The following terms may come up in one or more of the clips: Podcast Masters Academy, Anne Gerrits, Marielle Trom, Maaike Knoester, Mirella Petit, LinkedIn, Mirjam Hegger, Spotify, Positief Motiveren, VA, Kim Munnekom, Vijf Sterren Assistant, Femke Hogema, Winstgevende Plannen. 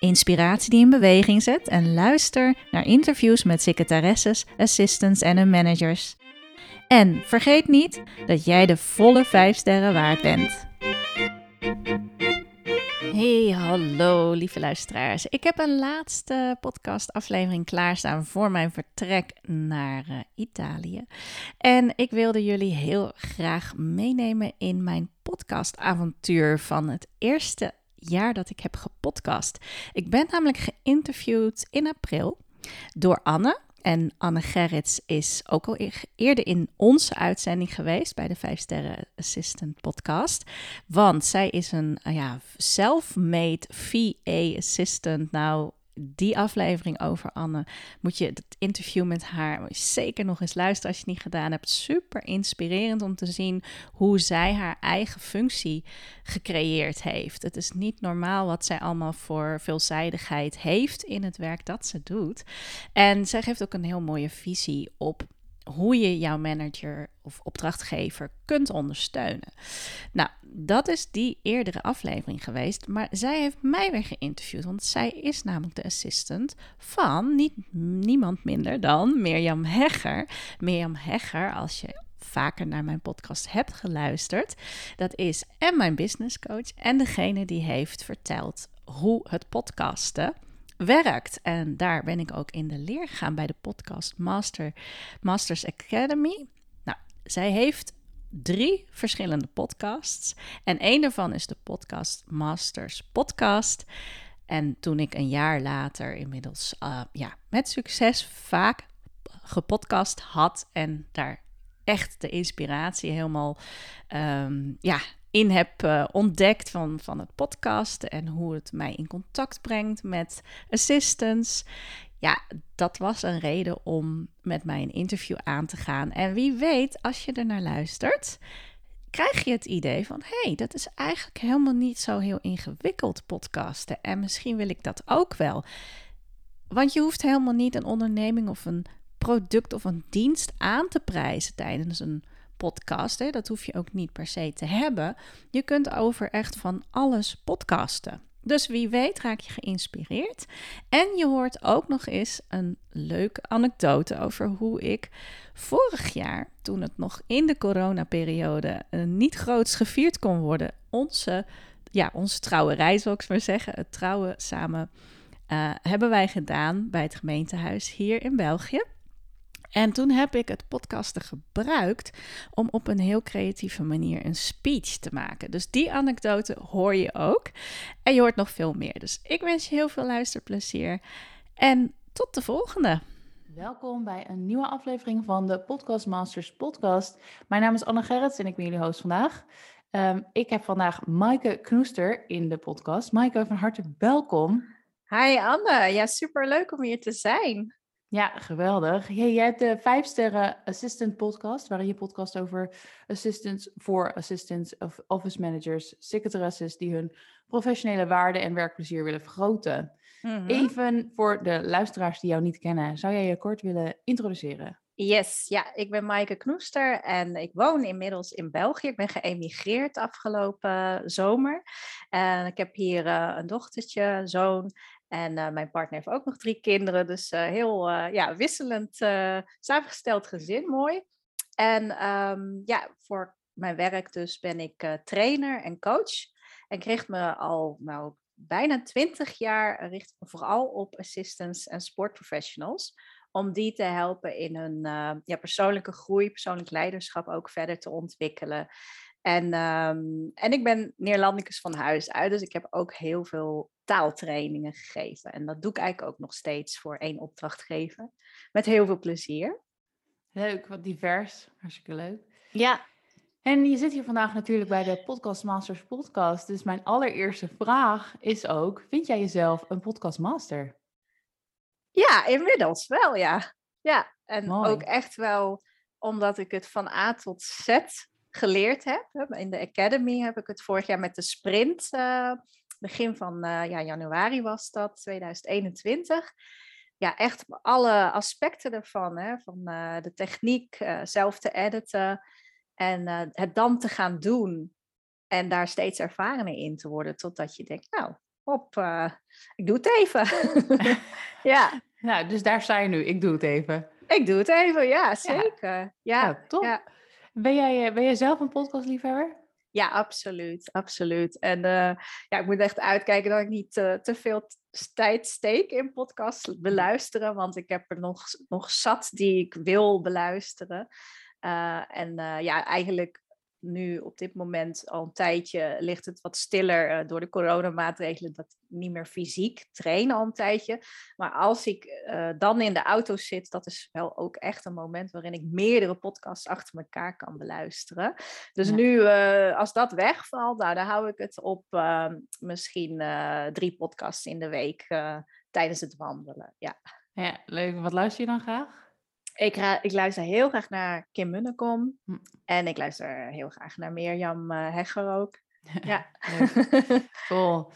inspiratie die in beweging zet en luister naar interviews met secretaresses, assistants en hun managers. En vergeet niet dat jij de volle 5 sterren waard bent. Hey, hallo lieve luisteraars. Ik heb een laatste podcastaflevering klaarstaan voor mijn vertrek naar Italië. En ik wilde jullie heel graag meenemen in mijn podcastavontuur van het eerste jaar dat ik heb gepodcast. Ik ben namelijk geïnterviewd in april door Anne. En Anne Gerrits is ook al eerder in onze uitzending geweest bij de 5 Sterren Assistant podcast. Want zij is een self-made VA assistant. Nou, die aflevering over Anne, moet je het interview met haar zeker nog eens luisteren als je het niet gedaan hebt. Super inspirerend om te zien hoe zij haar eigen functie gecreëerd heeft. Het is niet normaal wat zij allemaal voor veelzijdigheid heeft in het werk dat ze doet. En zij geeft ook een heel mooie visie op hoe je jouw manager of opdrachtgever kunt ondersteunen. Nou, dat is die eerdere aflevering geweest. Maar zij heeft mij weer geïnterviewd. Want zij is namelijk de assistant van niemand minder dan Mirjam Hegger. Mirjam Hegger, als je vaker naar mijn podcast hebt geluisterd. Dat is en mijn business coach en degene die heeft verteld hoe het podcasten werkt. En daar ben ik ook in de leer gegaan bij de Podcast Masters Academy. Nou, zij heeft 3 verschillende podcasts. En één daarvan is de Podcast Masters podcast. En toen ik een jaar later inmiddels met succes vaak gepodcast had en daar echt de inspiratie helemaal in heb ontdekt van het podcasten en hoe het mij in contact brengt met assistants. Ja, dat was een reden om met mij een interview aan te gaan. En wie weet, als je er naar luistert, krijg je het idee van hey, dat is eigenlijk helemaal niet zo heel ingewikkeld podcasten. En misschien wil ik dat ook wel. Want je hoeft helemaal niet een onderneming of een product of een dienst aan te prijzen tijdens een podcast, hè? Dat hoef je ook niet per se te hebben. Je kunt over echt van alles podcasten. Dus wie weet raak je geïnspireerd. En je hoort ook nog eens een leuke anekdote over hoe ik vorig jaar, toen het nog in de coronaperiode niet groots gevierd kon worden, onze trouwerij, zou ik maar zeggen, het trouwen samen hebben wij gedaan bij het gemeentehuis hier in België. En toen heb ik het podcasten gebruikt om op een heel creatieve manier een speech te maken. Dus die anekdote hoor je ook. En je hoort nog veel meer. Dus ik wens je heel veel luisterplezier. En tot de volgende. Welkom bij een nieuwe aflevering van de Podcast Masters podcast. Mijn naam is Anne Gerrits en ik ben jullie host vandaag. Ik heb vandaag Maaike Knoester in de podcast. Maaike, van harte welkom. Hi Anne, ja superleuk om hier te zijn. Ja, geweldig. Jij hebt de 5 Sterren Assistant podcast, waarin je podcast over assistants voor assistants of office managers, secretaresses die hun professionele waarde en werkplezier willen vergroten. Mm-hmm. Even voor de luisteraars die jou niet kennen, zou jij je kort willen introduceren? Yes, ja, ik ben Maaike Knoester en ik woon inmiddels in België. Ik ben geëmigreerd afgelopen zomer. En ik heb hier een dochtertje, een zoon. En mijn partner heeft ook nog 3 kinderen, dus heel wisselend samengesteld gezin, mooi. En voor mijn werk dus ben ik trainer en coach. En ik richt me al bijna 20 jaar vooral op assistants en sportprofessionals. Om die te helpen in hun persoonlijke groei, persoonlijk leiderschap ook verder te ontwikkelen. En ik ben Neerlandicus van huis uit, dus ik heb ook heel veel taaltrainingen gegeven. En dat doe ik eigenlijk ook nog steeds voor 1 opdrachtgever. Met heel veel plezier. Leuk, wat divers. Hartstikke leuk. Ja. En je zit hier vandaag natuurlijk bij de Podcast Masters podcast. Dus mijn allereerste vraag is ook, vind jij jezelf een podcastmaster? Ja, inmiddels wel, ja. Ja, en mooi. Ook echt wel omdat ik het van A tot Z geleerd heb. In de Academy heb ik het vorig jaar met de sprint, begin van januari was dat, 2021. Ja, echt alle aspecten ervan, hè? Van de techniek, zelf te editen en het dan te gaan doen. En daar steeds ervarener in te worden, totdat je denkt, nou, hop, ik doe het even. Ja. Nou, dus daar sta je nu, ik doe het even. Ik doe het even, ja, zeker. Ja, ja top. Ja. Ben jij zelf een podcastliefhebber? Ja, absoluut, absoluut. En ik moet echt uitkijken dat ik niet te veel tijd steek in podcasts beluisteren, want ik heb er nog zat die ik wil beluisteren. Eigenlijk nu op dit moment al een tijdje ligt het wat stiller door de coronamaatregelen, dat ik niet meer fysiek train al een tijdje. Maar als ik dan in de auto zit, dat is wel ook echt een moment waarin ik meerdere podcasts achter elkaar kan beluisteren. Dus ja. Nu, als dat wegvalt, nou, dan hou ik het op misschien 3 podcasts in de week tijdens het wandelen. Ja. Ja, leuk. Wat luister je dan graag? Ik luister heel graag naar Kim Munnekom. En ik luister heel graag naar Mirjam Hegger ook. Ja. Cool.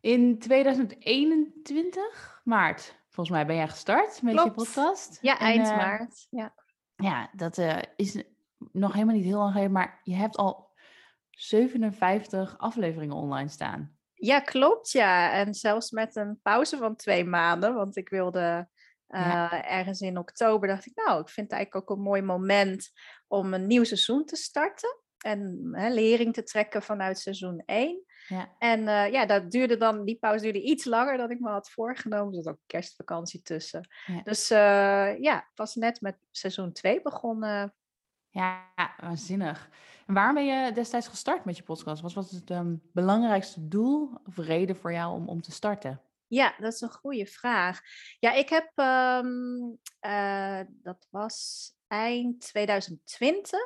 In 2021, maart, volgens mij ben jij gestart met je podcast. Ja, eind maart. Ja, dat is nog helemaal niet heel lang geleden, maar je hebt al 57 afleveringen online staan. Ja, klopt. Ja, en zelfs met een pauze van 2 maanden, want ik wilde... ergens in oktober dacht ik, nou, ik vind het eigenlijk ook een mooi moment om een nieuw seizoen te starten. En lering te trekken vanuit seizoen 1. Ja. En die pauze duurde iets langer dan ik me had voorgenomen. Er zat ook kerstvakantie tussen. Ja. Dus pas net met seizoen 2 begonnen. Ja, waanzinnig. En waarom ben je destijds gestart met je podcast? Wat was het belangrijkste doel of reden voor jou om te starten? Ja, dat is een goede vraag. Ja, ik heb, dat was eind 2020,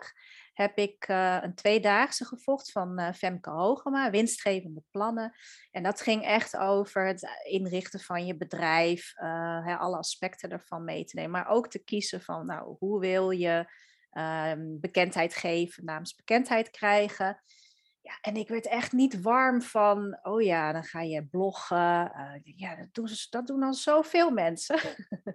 heb ik een 2-daagse gevolgd van Femke Hogema, Winstgevende Plannen. En dat ging echt over het inrichten van je bedrijf, alle aspecten ervan mee te nemen. Maar ook te kiezen van, nou, hoe wil je bekendheid geven, naamsbekendheid krijgen... Ja, en ik werd echt niet warm van, oh ja, dan ga je bloggen. Dat doen al zoveel mensen.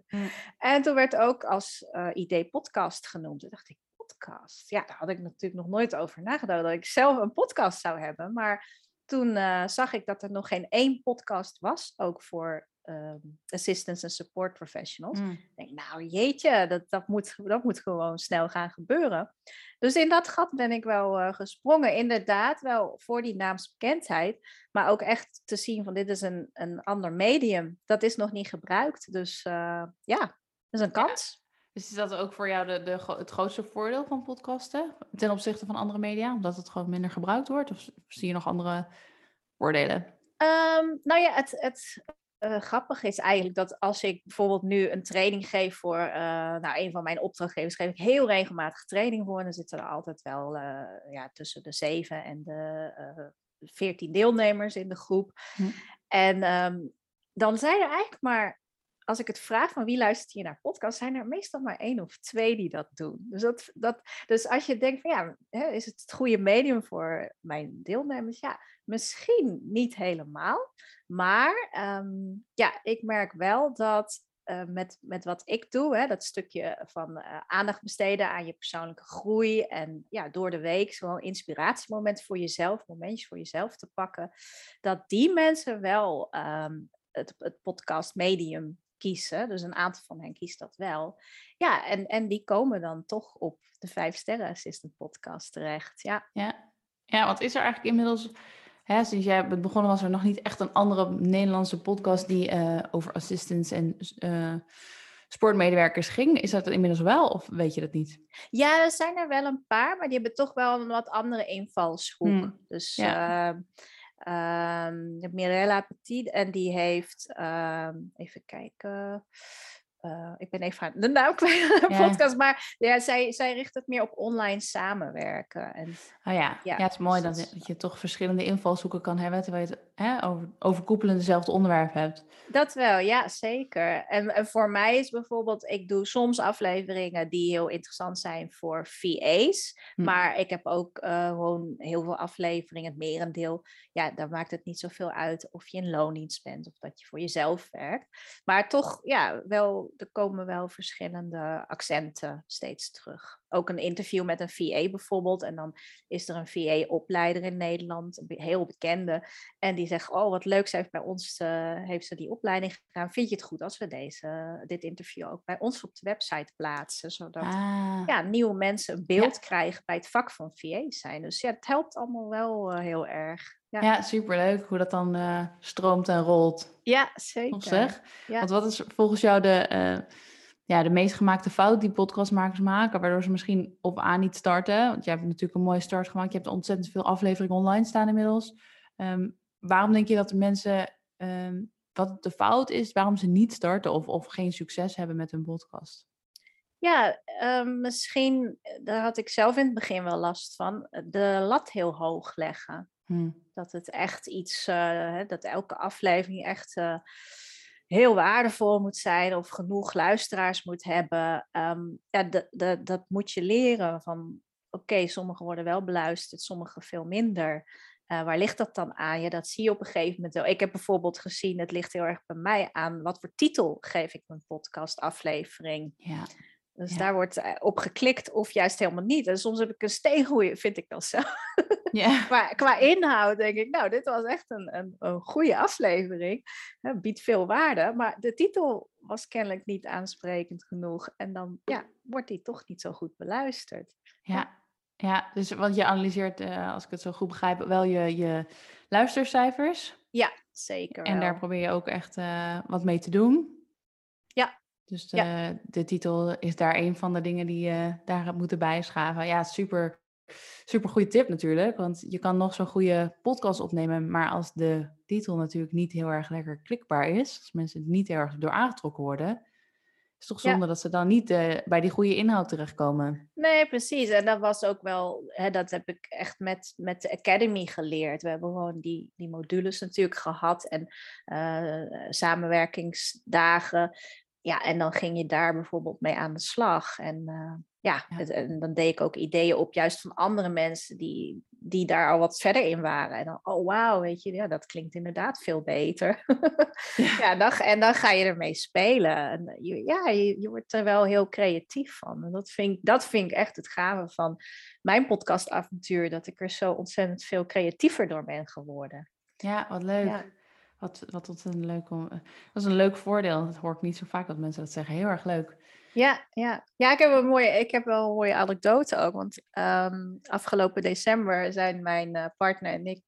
Ja. En toen werd ook als idee podcast genoemd. Toen dacht ik, podcast? Ja, daar had ik natuurlijk nog nooit over nagedacht, dat ik zelf een podcast zou hebben. Maar toen zag ik dat er nog geen 1 podcast was, ook voor assistants en support professionals. Mm. Ik denk, nou jeetje, dat moet gewoon snel gaan gebeuren. Dus in dat gat ben ik wel gesprongen. Inderdaad, wel voor die naamsbekendheid. Maar ook echt te zien van dit is een ander medium. Dat is nog niet gebruikt. Dus dat is een kans. Ja. Dus is dat ook voor jou het grootste voordeel van podcasten? Ten opzichte van andere media? Omdat het gewoon minder gebruikt wordt? Of zie je nog andere voordelen? Grappig is eigenlijk dat als ik bijvoorbeeld nu een training geef voor een van mijn opdrachtgevers, geef ik heel regelmatig training voor. En dan zitten er altijd wel tussen de 7 en de 14 deelnemers in de groep. Hm. En dan zijn er eigenlijk maar, als ik het vraag van wie luistert hier naar podcast, zijn er meestal maar 1 of 2 die dat doen. Dus, dus als je denkt van is het goede medium voor mijn deelnemers? Ja, misschien niet helemaal. Maar ik merk wel dat met wat ik doe, dat stukje van aandacht besteden aan je persoonlijke groei en door de week zo'n inspiratiemoment voor jezelf, momentjes voor jezelf te pakken, dat die mensen wel het podcast medium kiezen. Dus een aantal van hen kiest dat wel. Ja, en die komen dan toch op de 5 Sterren Assistant podcast terecht. Ja. Ja. Ja, want is er eigenlijk inmiddels... sinds jij bent begonnen was er nog niet echt een andere Nederlandse podcast die over assistants en sportmedewerkers ging. Is dat inmiddels wel of weet je dat niet? Ja, er zijn er wel een paar, maar die hebben toch wel een wat andere invalshoek. Dus ja. Mirella Petit en die heeft, even kijken... ik ben even aan de naam kwijt van de podcast, maar ja, zij richt het meer op online samenwerken. En, het is mooi dus dat je toch verschillende invalshoeken kan hebben, terwijl je het overkoepelend dezelfde onderwerp hebt. Dat wel, ja, zeker. En voor mij is bijvoorbeeld, ik doe soms afleveringen die heel interessant zijn voor VA's, maar ik heb ook gewoon heel veel afleveringen, het merendeel. Ja, dan maakt het niet zoveel uit of je in loondienst bent of dat je voor jezelf werkt. Maar toch, ja, wel... Er komen wel verschillende accenten steeds terug. Ook een interview met een VA bijvoorbeeld. En dan is er een VA-opleider in Nederland, een heel bekende. En die zegt, oh wat leuk, ze heeft bij ons heeft ze die opleiding gedaan. Vind je het goed als we dit interview ook bij ons op de website plaatsen? Zodat nieuwe mensen een beeld krijgen bij het vak van VA's zijn. Dus ja, het helpt allemaal wel heel erg. Ja, superleuk hoe dat dan stroomt en rolt. Ja, zeker. Zeg. Ja. Want wat is volgens jou de meest gemaakte fout die podcastmakers maken, waardoor ze misschien op aan niet starten? Want jij hebt natuurlijk een mooie start gemaakt. Je hebt ontzettend veel afleveringen online staan inmiddels. Waarom denk je dat de mensen, wat de fout is, waarom ze niet starten of geen succes hebben met hun podcast? Ja, misschien, daar had ik zelf in het begin wel last van, de lat heel hoog leggen. Dat het echt iets, dat elke aflevering echt heel waardevol moet zijn of genoeg luisteraars moet hebben. Dat moet je leren van, oké, sommigen worden wel beluisterd, sommigen veel minder. Waar ligt dat dan aan? Ja, dat zie je op een gegeven moment wel. Ik heb bijvoorbeeld gezien, het ligt heel erg bij mij aan, wat voor titel geef ik mijn podcastaflevering? Ja. Dus daar wordt op geklikt of juist helemaal niet. En soms heb ik een steengoeie, vind ik dan zelf. Yeah. Maar qua inhoud denk ik, nou, dit was echt een goede aflevering. Het biedt veel waarde, maar de titel was kennelijk niet aansprekend genoeg. En dan wordt die toch niet zo goed beluisterd. Ja, dus, want je analyseert, als ik het zo goed begrijp, wel je luistercijfers. Ja, zeker. En daar probeer je ook echt wat mee te doen. Ja. Dus de titel is daar een van de dingen die je daar gaat moeten bijschaven. Ja, super, super goede tip natuurlijk. Want je kan nog zo'n goede podcast opnemen. Maar als de titel natuurlijk niet heel erg lekker klikbaar is. Als mensen het niet heel erg door aangetrokken worden. Is toch zonde dat ze dan niet bij die goede inhoud terechtkomen. Nee, precies. En dat was ook wel... dat heb ik echt met de Academy geleerd. We hebben gewoon die modules natuurlijk gehad. En samenwerkingsdagen... Ja, en dan ging je daar bijvoorbeeld mee aan de slag. En en dan deed ik ook ideeën op juist van andere mensen die daar al wat verder in waren. En dan, oh wauw, weet je, ja, dat klinkt inderdaad veel beter. Dan ga je ermee spelen. En je wordt er wel heel creatief van. En dat vind ik echt het gave van mijn podcastavontuur, dat ik er zo ontzettend veel creatiever door ben geworden. Ja, wat leuk. Ja. Dat is een leuk voordeel. Dat hoor ik niet zo vaak dat mensen dat zeggen. Heel erg leuk. Ja, ik heb wel een mooie anekdote ook. Want afgelopen december zijn mijn partner en ik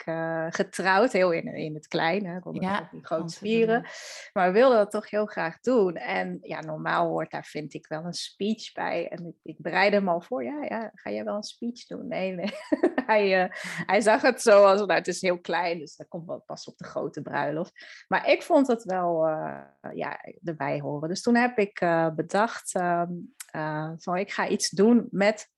getrouwd. Heel in het kleine. Ik wilde het niet groot vieren. Maar we wilden dat toch heel graag doen. En ja, normaal hoort daar, vind ik, wel een speech bij. En ik bereidde hem al voor. Ja, ga jij wel een speech doen? Nee. Hij zag het zo als, nou, het is heel klein. Dus dat komt wel pas op de grote bruiloft. Maar ik vond dat wel erbij horen. Dus toen heb ik bedacht... ik ga iets doen met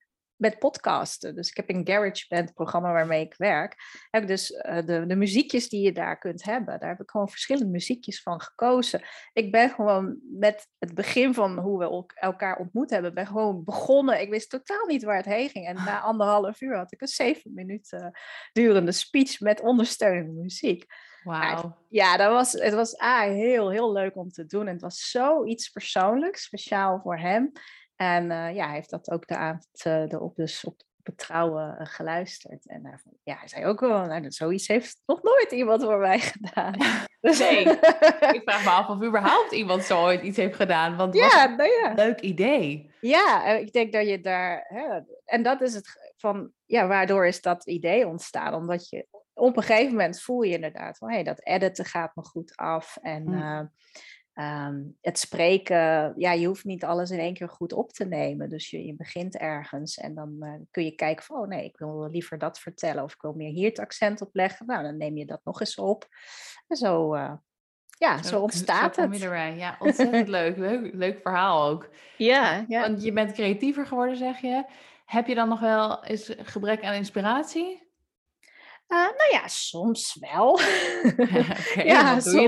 podcasten. Dus ik heb een GarageBand programma waarmee ik werk. Heb ik dus de muziekjes die je daar kunt hebben. Daar heb ik gewoon verschillende muziekjes van gekozen. Ik ben gewoon met het begin van hoe we elkaar ontmoet hebben. Ben gewoon begonnen. Ik wist totaal niet waar het heen ging. En na 1,5 uur had ik een 7 minuten durende speech met ondersteunende muziek. Wauw. Ja, het was heel, heel leuk om te doen. En het was zoiets persoonlijks, speciaal voor hem. En hij heeft dat ook de avond op het trouwen geluisterd. En hij zei ook wel, nou, zoiets heeft nog nooit iemand voor mij gedaan. Nee, ik vraag me af of überhaupt iemand zo ooit iets heeft gedaan. Want het was een leuk idee. Ja, ik denk dat je daar... en dat is het van... Ja, waardoor is dat idee ontstaan? Omdat je... Op een gegeven moment voel je inderdaad van, dat editen gaat me goed af. En Het spreken, ja, je hoeft niet alles in één keer goed op te nemen. Dus je begint ergens en dan kun je kijken van, oh nee, ik wil liever dat vertellen. Of ik wil meer hier het accent op leggen. Nou, dan neem je dat nog eens op. En zo, zo ontstaat zo het. Ja, ontzettend leuk verhaal ook. Ja. Want je bent creatiever geworden, zeg je. Heb je dan nog wel eens gebrek aan inspiratie? Nou ja, soms wel. Okay, ja, wat doe soms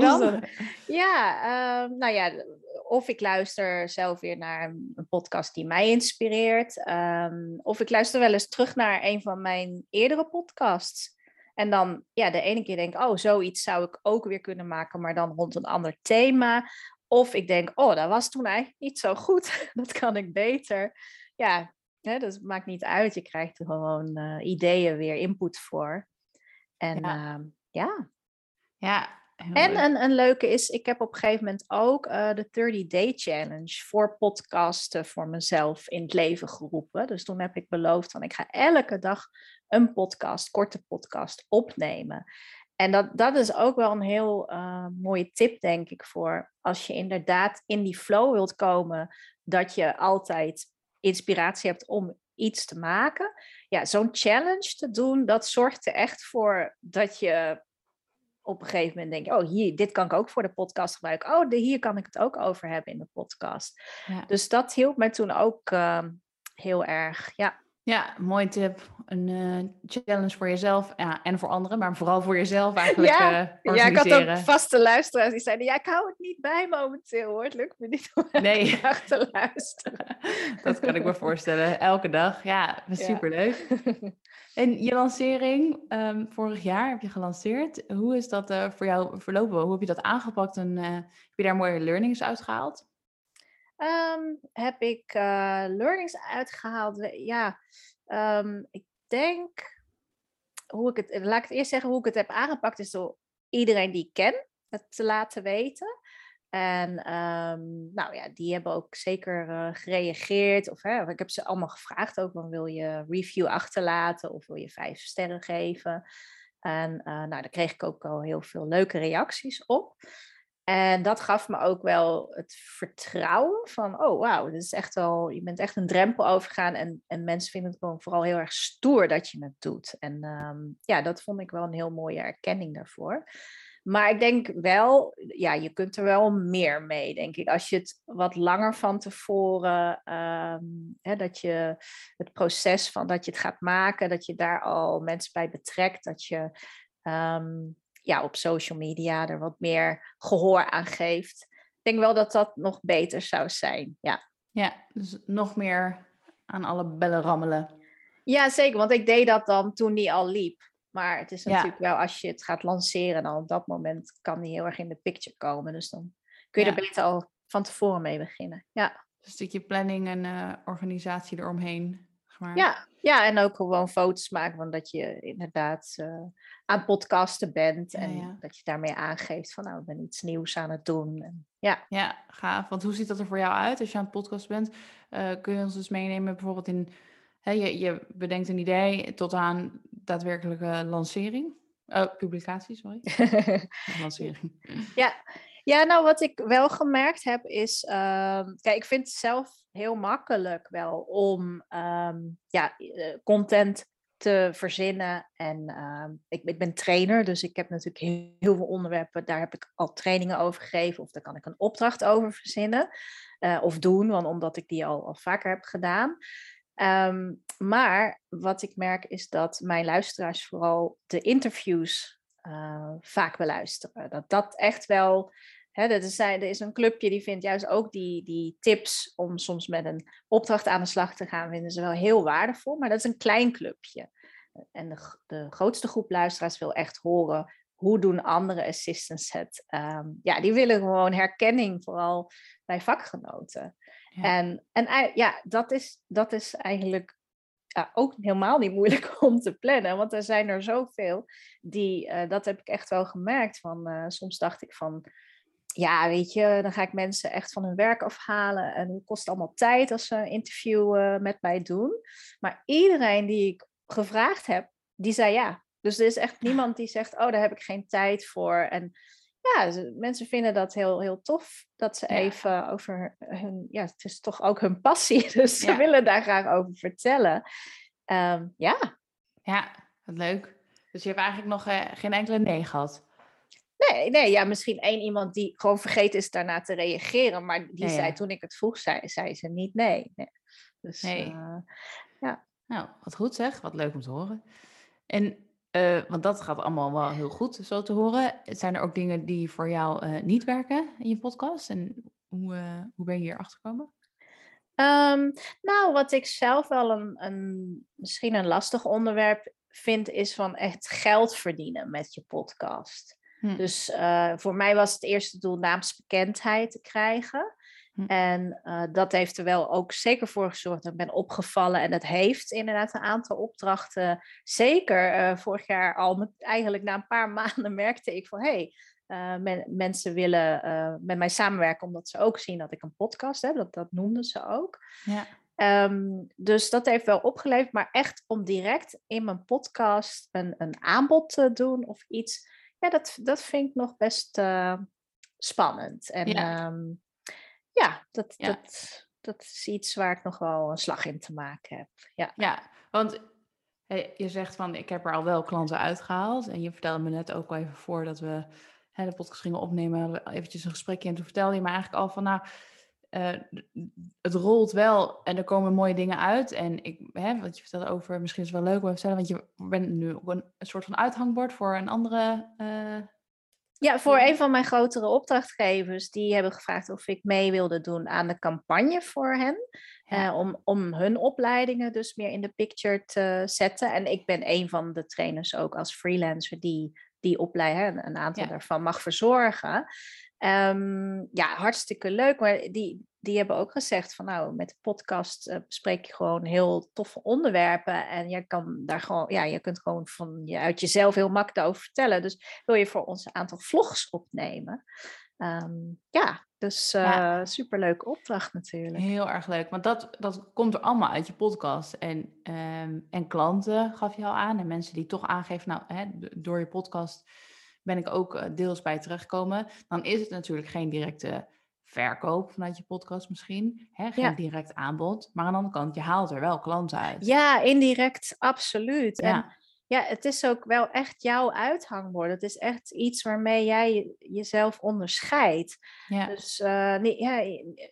je dan? Of ik luister zelf weer naar een podcast die mij inspireert. Of ik luister wel eens terug naar een van mijn eerdere podcasts. En dan, ja, de ene keer denk ik, oh, zoiets zou ik ook weer kunnen maken, maar dan rond een ander thema. Of ik denk, oh, dat was toen eigenlijk niet zo goed. Dat kan ik beter. Ja, hè, dat maakt niet uit. Je krijgt er gewoon ideeën weer input voor. En En een leuke is, ik heb op een gegeven moment ook de 30-day challenge voor podcasten voor mezelf in het leven geroepen. Dus toen heb ik beloofd, van ik ga elke dag een podcast, korte podcast opnemen. En dat is ook wel een heel mooie tip, denk ik, voor als je inderdaad in die flow wilt komen, dat je altijd inspiratie hebt om iets te maken. Ja, zo'n challenge te doen, dat zorgt er echt voor dat je op een gegeven moment denk je, oh, hier, dit kan ik ook voor de podcast gebruiken. Oh, hier kan ik het ook over hebben in de podcast. Ja. Dus dat hielp mij toen ook heel erg, ja. Ja, mooie tip. Een challenge voor jezelf en voor anderen, maar vooral voor jezelf eigenlijk organiseren. Ja, ik had ook vaste luisteraars die zeiden, ja, ik hou het niet bij momenteel hoor, het lukt me niet om elke dag te luisteren. Dat kan ik me voorstellen, elke dag. Ja, superleuk. Ja. En je lancering, vorig jaar heb je gelanceerd. Hoe is dat voor jou verlopen? Hoe heb je dat aangepakt en heb je daar mooie learnings uitgehaald? Heb ik learnings uitgehaald? Ja, ik denk... Laat ik het eerst zeggen hoe ik het heb aangepakt. Is door iedereen die ik ken het te laten weten. En die hebben ook zeker gereageerd. Of ik heb ze allemaal gevraagd ook. Wil je review achterlaten of wil je 5 sterren geven? En daar kreeg ik ook al heel veel leuke reacties op. En dat gaf me ook wel het vertrouwen van, oh wauw, dit is echt wel, je bent echt een drempel overgegaan. En mensen vinden het gewoon vooral heel erg stoer dat je het doet. En dat vond ik wel een heel mooie erkenning daarvoor. Maar ik denk wel, ja, je kunt er wel meer mee, denk ik. Als je het wat langer van tevoren, dat je het proces van dat je het gaat maken, dat je daar al mensen bij betrekt, dat je... op social media er wat meer gehoor aan geeft. Ik denk wel dat dat nog beter zou zijn, Ja, dus nog meer aan alle bellen rammelen. Ja, zeker, want ik deed dat dan toen die al liep. Maar het is natuurlijk wel, als je het gaat lanceren, dan op dat moment kan die heel erg in de picture komen. Dus dan kun je er beter al van tevoren mee beginnen, Een stukje planning en organisatie eromheen. Maar... Ja, en ook gewoon foto's maken van dat je inderdaad aan podcasten bent. En dat je daarmee aangeeft van, nou, ik ben iets nieuws aan het doen. En, ja, gaaf. Want hoe ziet dat er voor jou uit als je aan het podcast bent? Kun je ons dus meenemen bijvoorbeeld in... je bedenkt een idee tot aan daadwerkelijke lancering. Publicatie, sorry. Lancering. Wat ik wel gemerkt heb is... ik vind het zelf... heel makkelijk wel om content te verzinnen. En ik ben trainer, dus ik heb natuurlijk heel veel onderwerpen. Daar heb ik al trainingen over gegeven. Of daar kan ik een opdracht over verzinnen. Of doen, want omdat ik die al vaker heb gedaan. Maar wat ik merk is dat mijn luisteraars vooral de interviews vaak beluisteren. Dat echt wel... er is een clubje die vindt juist ook die tips om soms met een opdracht aan de slag te gaan, vinden ze wel heel waardevol, maar dat is een klein clubje. En de grootste groep luisteraars wil echt horen, hoe doen andere assistants het? Die willen gewoon herkenning, vooral bij vakgenoten. Ja. En dat is eigenlijk... ook helemaal niet moeilijk om te plannen, want er zijn er zoveel die... dat heb ik echt wel gemerkt. Soms dacht ik van... Ja, weet je, dan ga ik mensen echt van hun werk afhalen. En het kost allemaal tijd als ze een interview met mij doen. Maar iedereen die ik gevraagd heb, die zei ja. Dus er is echt niemand die zegt, oh, daar heb ik geen tijd voor. En ja, mensen vinden dat heel, heel tof. Dat ze even over hun... Ja, het is toch ook hun passie. Dus ze willen daar graag over vertellen. Ja, wat leuk. Dus je hebt eigenlijk nog geen enkele nee gehad? Nee, ja, misschien één iemand die gewoon vergeten is daarna te reageren. Maar die zei, toen ik het vroeg, zei ze niet nee. Dus, ja. Nou, wat goed zeg. Wat leuk om te horen. En... want dat gaat allemaal wel heel goed, zo te horen. Zijn er ook dingen die voor jou niet werken in je podcast? En hoe ben je hier achter gekomen? Nou, wat ik zelf wel misschien een lastig onderwerp vind, is van echt geld verdienen met je podcast. Dus voor mij was het eerste doel naamsbekendheid te krijgen. En dat heeft er wel ook zeker voor gezorgd dat ik ben opgevallen. En dat heeft inderdaad een aantal opdrachten. Zeker vorig jaar al, eigenlijk na een paar maanden merkte ik van... mensen willen met mij samenwerken omdat ze ook zien dat ik een podcast heb. Dat noemden ze ook. Ja. Dus dat heeft wel opgeleverd. Maar echt om direct in mijn podcast een aanbod te doen of iets... Ja, dat vind ik nog best spannend. En... Ja. Dat is iets waar ik nog wel een slag in te maken heb. Ja, want je zegt van ik heb er al wel klanten uitgehaald. En je vertelde me net ook al even voor dat we de podcast gingen opnemen. Hadden we eventjes een gesprekje en toen vertelde je me eigenlijk al van nou, het rolt wel en er komen mooie dingen uit. En wat je vertelde over, misschien is het wel leuk om te vertellen, want je bent nu ook een soort van uithangbord voor een andere... Ja, voor een van mijn grotere opdrachtgevers, die hebben gevraagd of ik mee wilde doen aan de campagne voor hen. Ja. Om hun opleidingen dus meer in de picture te zetten. En ik ben een van de trainers ook als freelancer die opleidingen, een aantal daarvan mag verzorgen. Ja, hartstikke leuk. Maar die hebben ook gezegd van nou, met de podcast bespreek je gewoon heel toffe onderwerpen. En je kunt gewoon uit jezelf heel makkelijk over vertellen. Dus wil je voor ons een aantal vlogs opnemen? Superleuke opdracht natuurlijk. Heel erg leuk, want dat komt er allemaal uit je podcast. En klanten gaf je al aan. En mensen die toch aangeven, nou, door je podcast ben ik ook deels bij terechtkomen. Dan is het natuurlijk geen directe verkoop vanuit je podcast misschien. Geen direct aanbod. Maar aan de andere kant, je haalt er wel klanten uit. Ja, indirect, absoluut. Ja. En ja, het is ook wel echt jouw uithangbord. Het is echt iets waarmee jij jezelf onderscheidt. Ja. Dus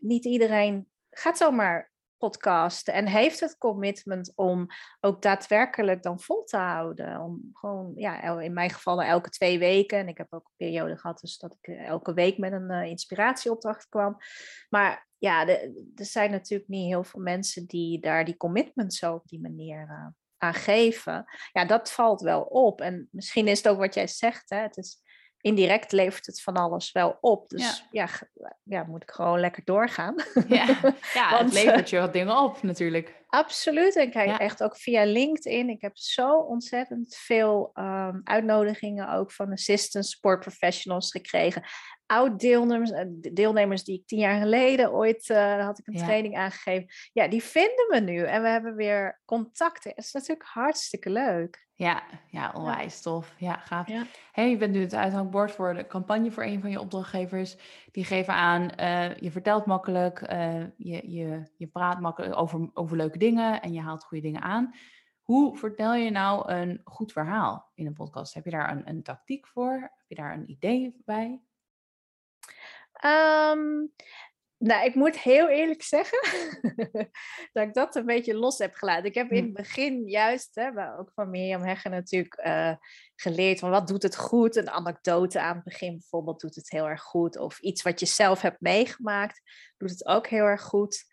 niet iedereen gaat zomaar podcasten en heeft het commitment om ook daadwerkelijk dan vol te houden. Om gewoon, in mijn geval elke 2 weken. En ik heb ook een periode gehad dus dat ik elke week met een inspiratieopdracht kwam. Maar ja, er zijn natuurlijk niet heel veel mensen die daar die commitment zo op die manier aan geven. Ja, dat valt wel op. En misschien is het ook wat jij zegt, hè? Het is indirect levert het van alles wel op. Dus moet ik gewoon lekker doorgaan. Ja, want, het levert je wat dingen op natuurlijk. Absoluut. En ik krijg echt ook via LinkedIn. Ik heb zo ontzettend veel uitnodigingen ook van assistants, sport professionals gekregen. Oud-deelnemers die ik 10 jaar geleden ooit had ik een training aangegeven. Ja, die vinden me nu. En we hebben weer contacten. Dat is natuurlijk hartstikke leuk. Ja, onwijs tof. Ja, gaaf. Ja. Hey, je bent nu het uithangbord voor de campagne voor een van je opdrachtgevers. Die geven aan, je vertelt makkelijk, je praat makkelijk over leuke dingen en je haalt goede dingen aan. Hoe vertel je nou een goed verhaal in een podcast? Heb je daar een tactiek voor? Heb je daar een idee bij? Nou, ik moet heel eerlijk zeggen dat ik dat een beetje los heb gelaten. Ik heb in het begin juist, ook van Mirjam Hegger natuurlijk, geleerd van wat doet het goed. Een anekdote aan het begin bijvoorbeeld doet het heel erg goed. Of iets wat je zelf hebt meegemaakt doet het ook heel erg goed.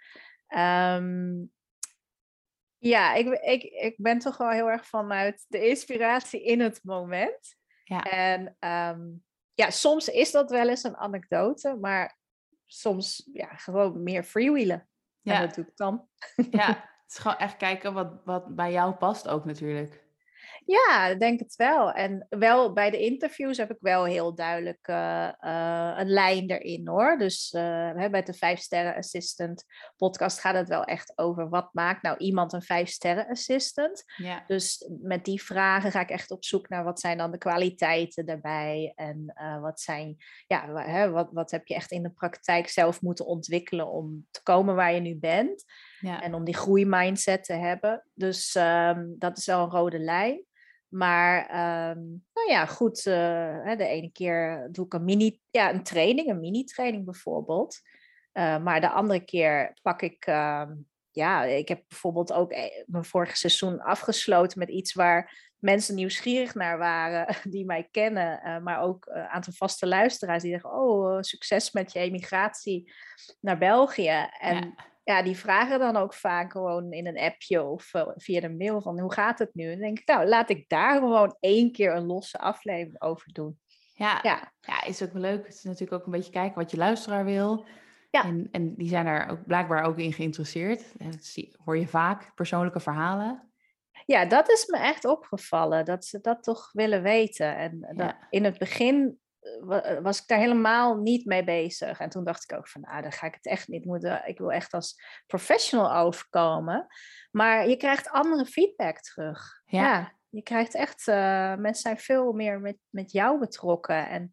Ik ben toch wel heel erg vanuit de inspiratie in het moment. Ja. En soms is dat wel eens een anekdote, maar... Soms gewoon meer freewheelen. Ja, dat doe ik dan. Ja, het is gewoon echt kijken wat bij jou past ook natuurlijk. Ja, ik denk het wel. En wel bij de interviews heb ik wel heel duidelijk een lijn erin hoor. Dus bij de 5-sterren assistant podcast gaat het wel echt over wat maakt nou iemand een 5-sterren assistant. Ja. Dus met die vragen ga ik echt op zoek naar wat zijn dan de kwaliteiten daarbij. En wat heb je echt in de praktijk zelf moeten ontwikkelen om te komen waar je nu bent. Ja. En om die groeimindset te hebben. Dus dat is wel een rode lijn. Maar de ene keer doe ik een mini-training bijvoorbeeld. Maar de andere keer pak ik... ik heb bijvoorbeeld ook mijn vorige seizoen afgesloten met iets waar mensen nieuwsgierig naar waren die mij kennen. Maar ook een aantal vaste luisteraars die zeggen, succes met je emigratie naar België. En... Ja. Ja, die vragen dan ook vaak gewoon in een appje of via de mail van hoe gaat het nu? En dan denk ik, nou, laat ik daar gewoon 1 keer een losse aflevering over doen. Ja, is ook leuk. Het is natuurlijk ook een beetje kijken wat je luisteraar wil. Ja. En die zijn er ook blijkbaar ook in geïnteresseerd. En hoor je vaak persoonlijke verhalen. Ja, dat is me echt opgevallen. Dat ze dat toch willen weten. En in het begin... was ik daar helemaal niet mee bezig. En toen dacht ik ook van, daar ga ik het echt niet moeten. Ik wil echt als professional overkomen. Maar je krijgt andere feedback terug. Ja je krijgt echt... mensen zijn veel meer met jou betrokken. En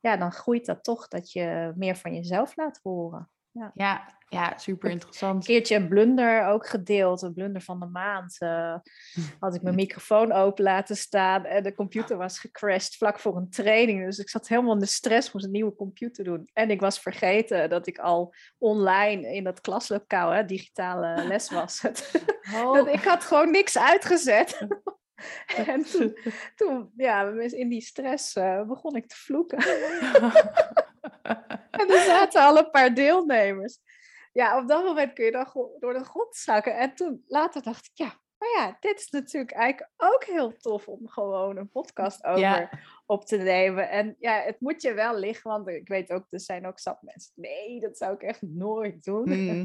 ja, dan groeit dat toch dat je meer van jezelf laat horen. Ja, super interessant. Een keertje een blunder ook gedeeld. Een blunder van de maand. Had ik mijn microfoon open laten staan. En de computer was gecrashed vlak voor een training. Dus ik zat helemaal in de stress. Moest een nieuwe computer doen. En ik was vergeten dat ik al online in dat klaslokaal, digitale les was het. Oh. Dat ik had gewoon niks uitgezet. En toen in die stress begon ik te vloeken. En er zaten al een paar deelnemers. Ja, op dat moment kun je dan door de grond zakken. En toen later dacht ik, dit is natuurlijk eigenlijk ook heel tof om gewoon een podcast over op te nemen. En ja, het moet je wel liggen, want ik weet ook, er zijn ook zat mensen. Nee, dat zou ik echt nooit doen.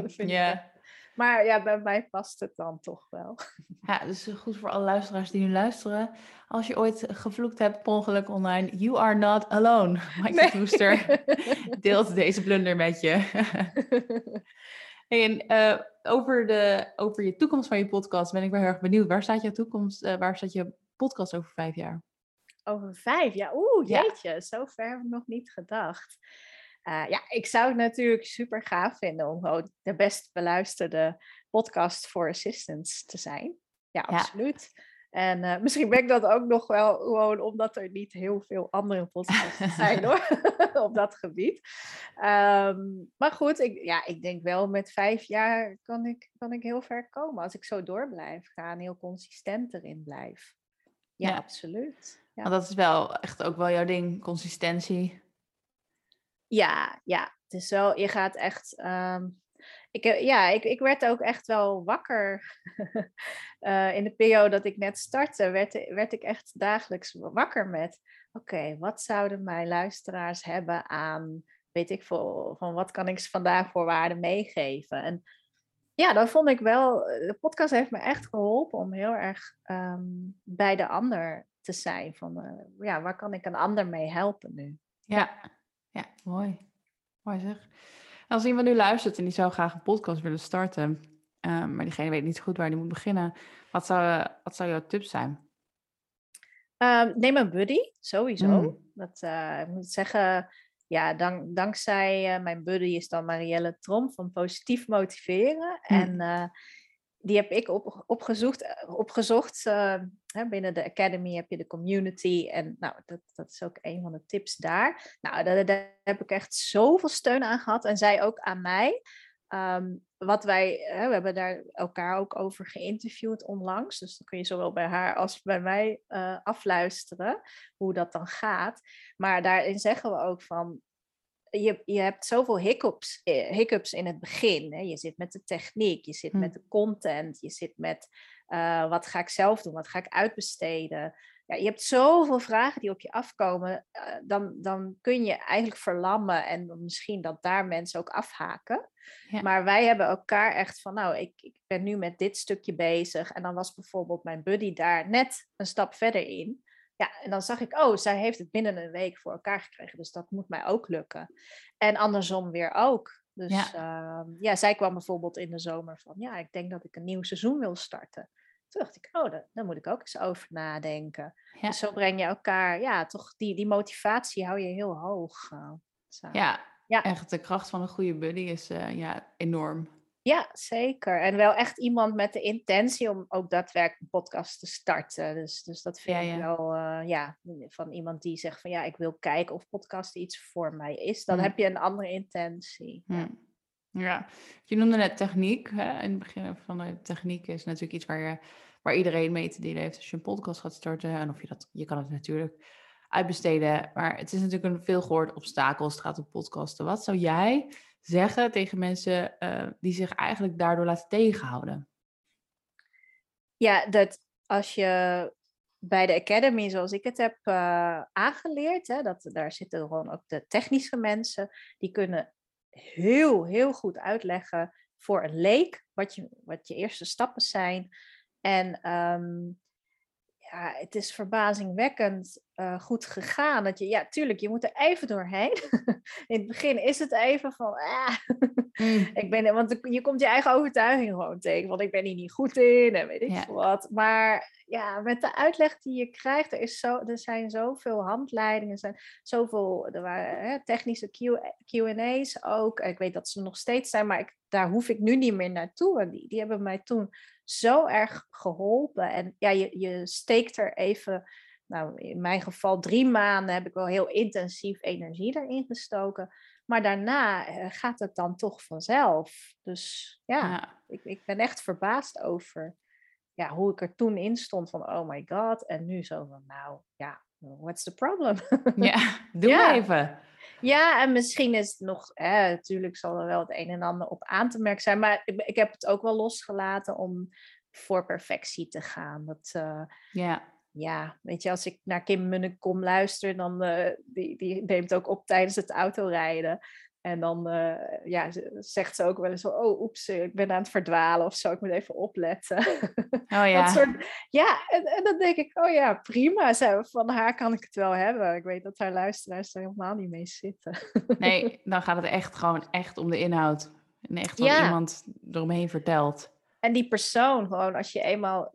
Maar ja, bij mij past het dan toch wel. Ja, dus goed voor alle luisteraars die nu luisteren. Als je ooit gevloekt hebt per ongeluk online, you are not alone. Maaike Knoester deelt deze blunder met je. En over je toekomst van je podcast ben ik wel heel erg benieuwd. Waar staat jouw toekomst? Waar staat je podcast over 5 jaar? Over 5 jaar? Oeh, jeetje. Ja. Zo ver heb ik nog niet gedacht. Ik zou het natuurlijk super gaaf vinden om gewoon de best beluisterde podcast voor assistants te zijn. Ja, absoluut. Ja. En misschien ben ik dat ook nog wel gewoon omdat er niet heel veel andere podcasts zijn hoor, op dat gebied. Maar goed, ik denk wel met 5 jaar kan ik heel ver komen als ik zo door blijf gaan, heel consistent erin blijf. Ja. Absoluut. Ja. Want dat is wel echt ook wel jouw ding, consistentie. Ja, het is wel, je gaat echt, ik werd ook echt wel wakker in de periode dat ik net startte, werd ik echt dagelijks wakker met, oké, wat zouden mijn luisteraars hebben aan, weet ik veel, van wat kan ik ze vandaag voor waarde meegeven? En ja, dan vond ik wel, de podcast heeft me echt geholpen om heel erg bij de ander te zijn, van waar kan ik een ander mee helpen nu? Ja. Ja, mooi. Mooi zeg. Als iemand nu luistert en die zou graag een podcast willen starten, maar diegene weet niet goed waar die moet beginnen, wat zou jouw tip zijn? Neem een buddy, sowieso. Dat, ik moet zeggen, dankzij mijn buddy is dan Marielle Trom van Positief Motiveren. En die heb ik opgezocht. Binnen de Academy heb je de community. En nou, dat is ook een van de tips daar. Nou, daar heb ik echt zoveel steun aan gehad. En zij ook aan mij. We hebben daar elkaar ook over geïnterviewd onlangs. Dus dan kun je zowel bij haar als bij mij afluisteren. Hoe dat dan gaat. Maar daarin zeggen we ook van... Je hebt zoveel hiccups in het begin. Hè? Je zit met de techniek, je zit met de content, je zit met wat ga ik zelf doen, wat ga ik uitbesteden. Ja, je hebt zoveel vragen die op je afkomen, dan kun je eigenlijk verlammen en misschien dat daar mensen ook afhaken. Ja. Maar wij hebben elkaar echt van, nou, ik ben nu met dit stukje bezig. En dan was bijvoorbeeld mijn buddy daar net een stap verder in. Ja, en dan zag ik, oh, zij heeft het binnen een week voor elkaar gekregen. Dus dat moet mij ook lukken. En andersom weer ook. Dus ja, zij kwam bijvoorbeeld in de zomer van, ja, ik denk dat ik een nieuw seizoen wil starten. Toen dacht ik, oh, daar moet ik ook eens over nadenken. Ja. Dus zo breng je elkaar, ja, toch die motivatie hou je heel hoog. Ja, echt de kracht van een goede buddy is enorm. Ja, zeker. En wel echt iemand met de intentie om ook daadwerkelijk een podcast te starten. Dus dat vind ik wel, van iemand die zegt van, ja, ik wil kijken of podcast iets voor mij is. Dan heb je een andere intentie. Ja, je noemde net techniek. Hè? In het begin van de techniek is natuurlijk iets waar iedereen mee te dealen heeft. Als je een podcast gaat starten, en of je kan het natuurlijk uitbesteden. Maar het is natuurlijk een veelgehoord obstakel als het gaat om podcasten. Wat zou jij zeggen tegen mensen die zich eigenlijk daardoor laten tegenhouden? Ja, dat als je bij de Academy, zoals ik het heb aangeleerd, hè, daar zitten gewoon ook de technische mensen, die kunnen heel, heel goed uitleggen voor een leek wat je eerste stappen zijn. En het is verbazingwekkend goed gegaan. Dat je, ja, tuurlijk, je moet er even doorheen. In het begin is het even van, want je komt je eigen overtuiging gewoon tegen. Want ik ben hier niet goed in en weet ik veel wat. Maar ja, met de uitleg die je krijgt, er zijn zoveel handleidingen, er waren technische Q&A's ook. Ik weet dat ze nog steeds zijn, maar daar hoef ik nu niet meer naartoe. En die hebben mij toen zo erg geholpen. En ja, je steekt er even, nou, in mijn geval 3 maanden heb ik wel heel intensief energie erin gestoken. Maar daarna gaat het dan toch vanzelf. Dus ja. Ik ben echt verbaasd over hoe ik er toen in stond van, oh my god. En nu zo van, nou ja, what's the problem? Ja, doe maar even. Ja, en misschien is het nog, natuurlijk zal er wel het een en ander op aan te merken zijn. Maar ik heb het ook wel losgelaten om voor perfectie te gaan. Ja, weet je, als ik naar Kim Munnekom luister, dan die neemt ook op tijdens het autorijden. En dan zegt ze ook wel eens van, oh, oeps, ik ben aan het verdwalen of zo, ik moet even opletten. Oh ja. En dan denk ik, oh ja, prima, van haar kan ik het wel hebben. Ik weet dat haar luisteraars er helemaal niet mee zitten. Nee, dan gaat het echt gewoon echt om de inhoud. En echt wat iemand eromheen vertelt. En die persoon, gewoon als je eenmaal,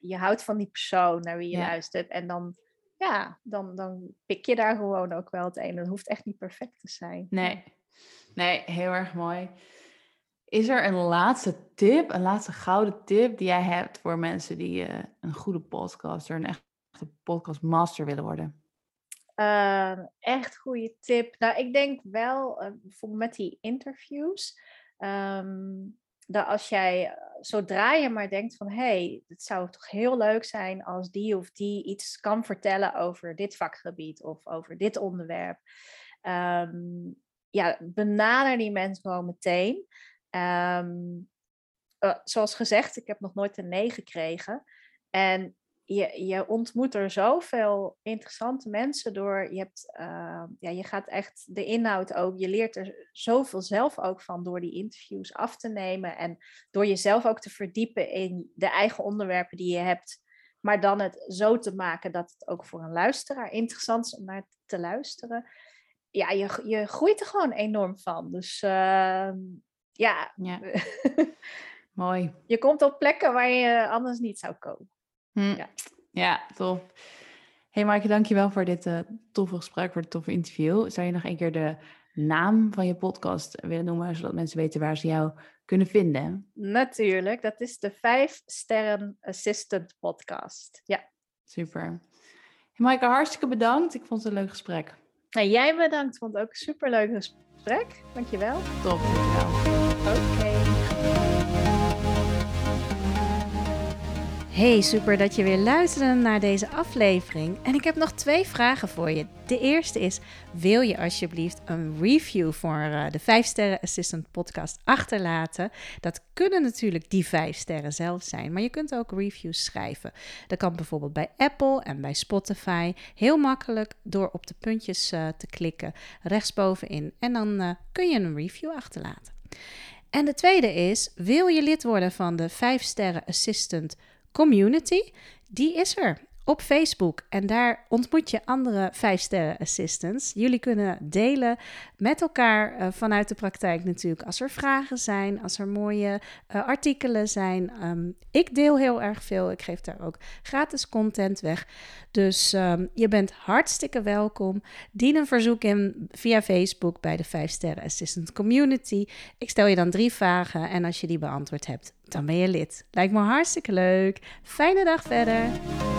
je houdt van die persoon naar wie je luistert en dan... Ja, dan pik je daar gewoon ook wel het een. Dat hoeft echt niet perfect te zijn. Nee, heel erg mooi. Is er een laatste tip, een laatste gouden tip die jij hebt voor mensen die een goede podcaster, een echte podcastmaster willen worden? Echt goede tip. Nou, ik denk wel, bijvoorbeeld met die interviews, dat als jij, zodra je maar denkt van, hey, het zou toch heel leuk zijn als die of die iets kan vertellen over dit vakgebied of over dit onderwerp. Benader die mensen gewoon meteen. Zoals gezegd, ik heb nog nooit een nee gekregen. En je ontmoet er zoveel interessante mensen door. Je gaat echt de inhoud ook. Je leert er zoveel zelf ook van door die interviews af te nemen. En door jezelf ook te verdiepen in de eigen onderwerpen die je hebt. Maar dan het zo te maken dat het ook voor een luisteraar interessant is om naar te luisteren. Ja, je groeit er gewoon enorm van. Dus ja. Mooi. Je komt op plekken waar je anders niet zou komen. Ja, tof. Hey Maaike, dankjewel voor dit toffe gesprek, voor het toffe interview. Zou je nog een keer de naam van je podcast willen noemen, zodat mensen weten waar ze jou kunnen vinden? Natuurlijk, dat is de 5 Sterren Assistant podcast. Ja. Super. Hey Maaike, hartstikke bedankt. Ik vond het een leuk gesprek. En jij bedankt. Ik vond het ook een superleuk gesprek. Dankjewel. Top, dankjewel. Oké. Hey, super dat je weer luisterde naar deze aflevering. En ik heb nog 2 vragen voor je. De eerste is, wil je alsjeblieft een review voor de 5 Sterren Assistant podcast achterlaten? Dat kunnen natuurlijk die 5 sterren zelf zijn, maar je kunt ook reviews schrijven. Dat kan bijvoorbeeld bij Apple en bij Spotify. Heel makkelijk door op de puntjes te klikken rechtsbovenin. En dan kun je een review achterlaten. En de tweede is, wil je lid worden van de 5 Sterren Assistant Community? Die is er op Facebook en daar ontmoet je andere 5 Sterren Assistants. Jullie kunnen delen met elkaar vanuit de praktijk natuurlijk. Als er vragen zijn, als er mooie artikelen zijn. Ik deel heel erg veel. Ik geef daar ook gratis content weg. Dus je bent hartstikke welkom. Dien een verzoek in via Facebook bij de 5 Sterren Assistant Community. Ik stel je dan 3 vragen en als je die beantwoord hebt, dan ben je lid. Lijkt me hartstikke leuk. Fijne dag verder.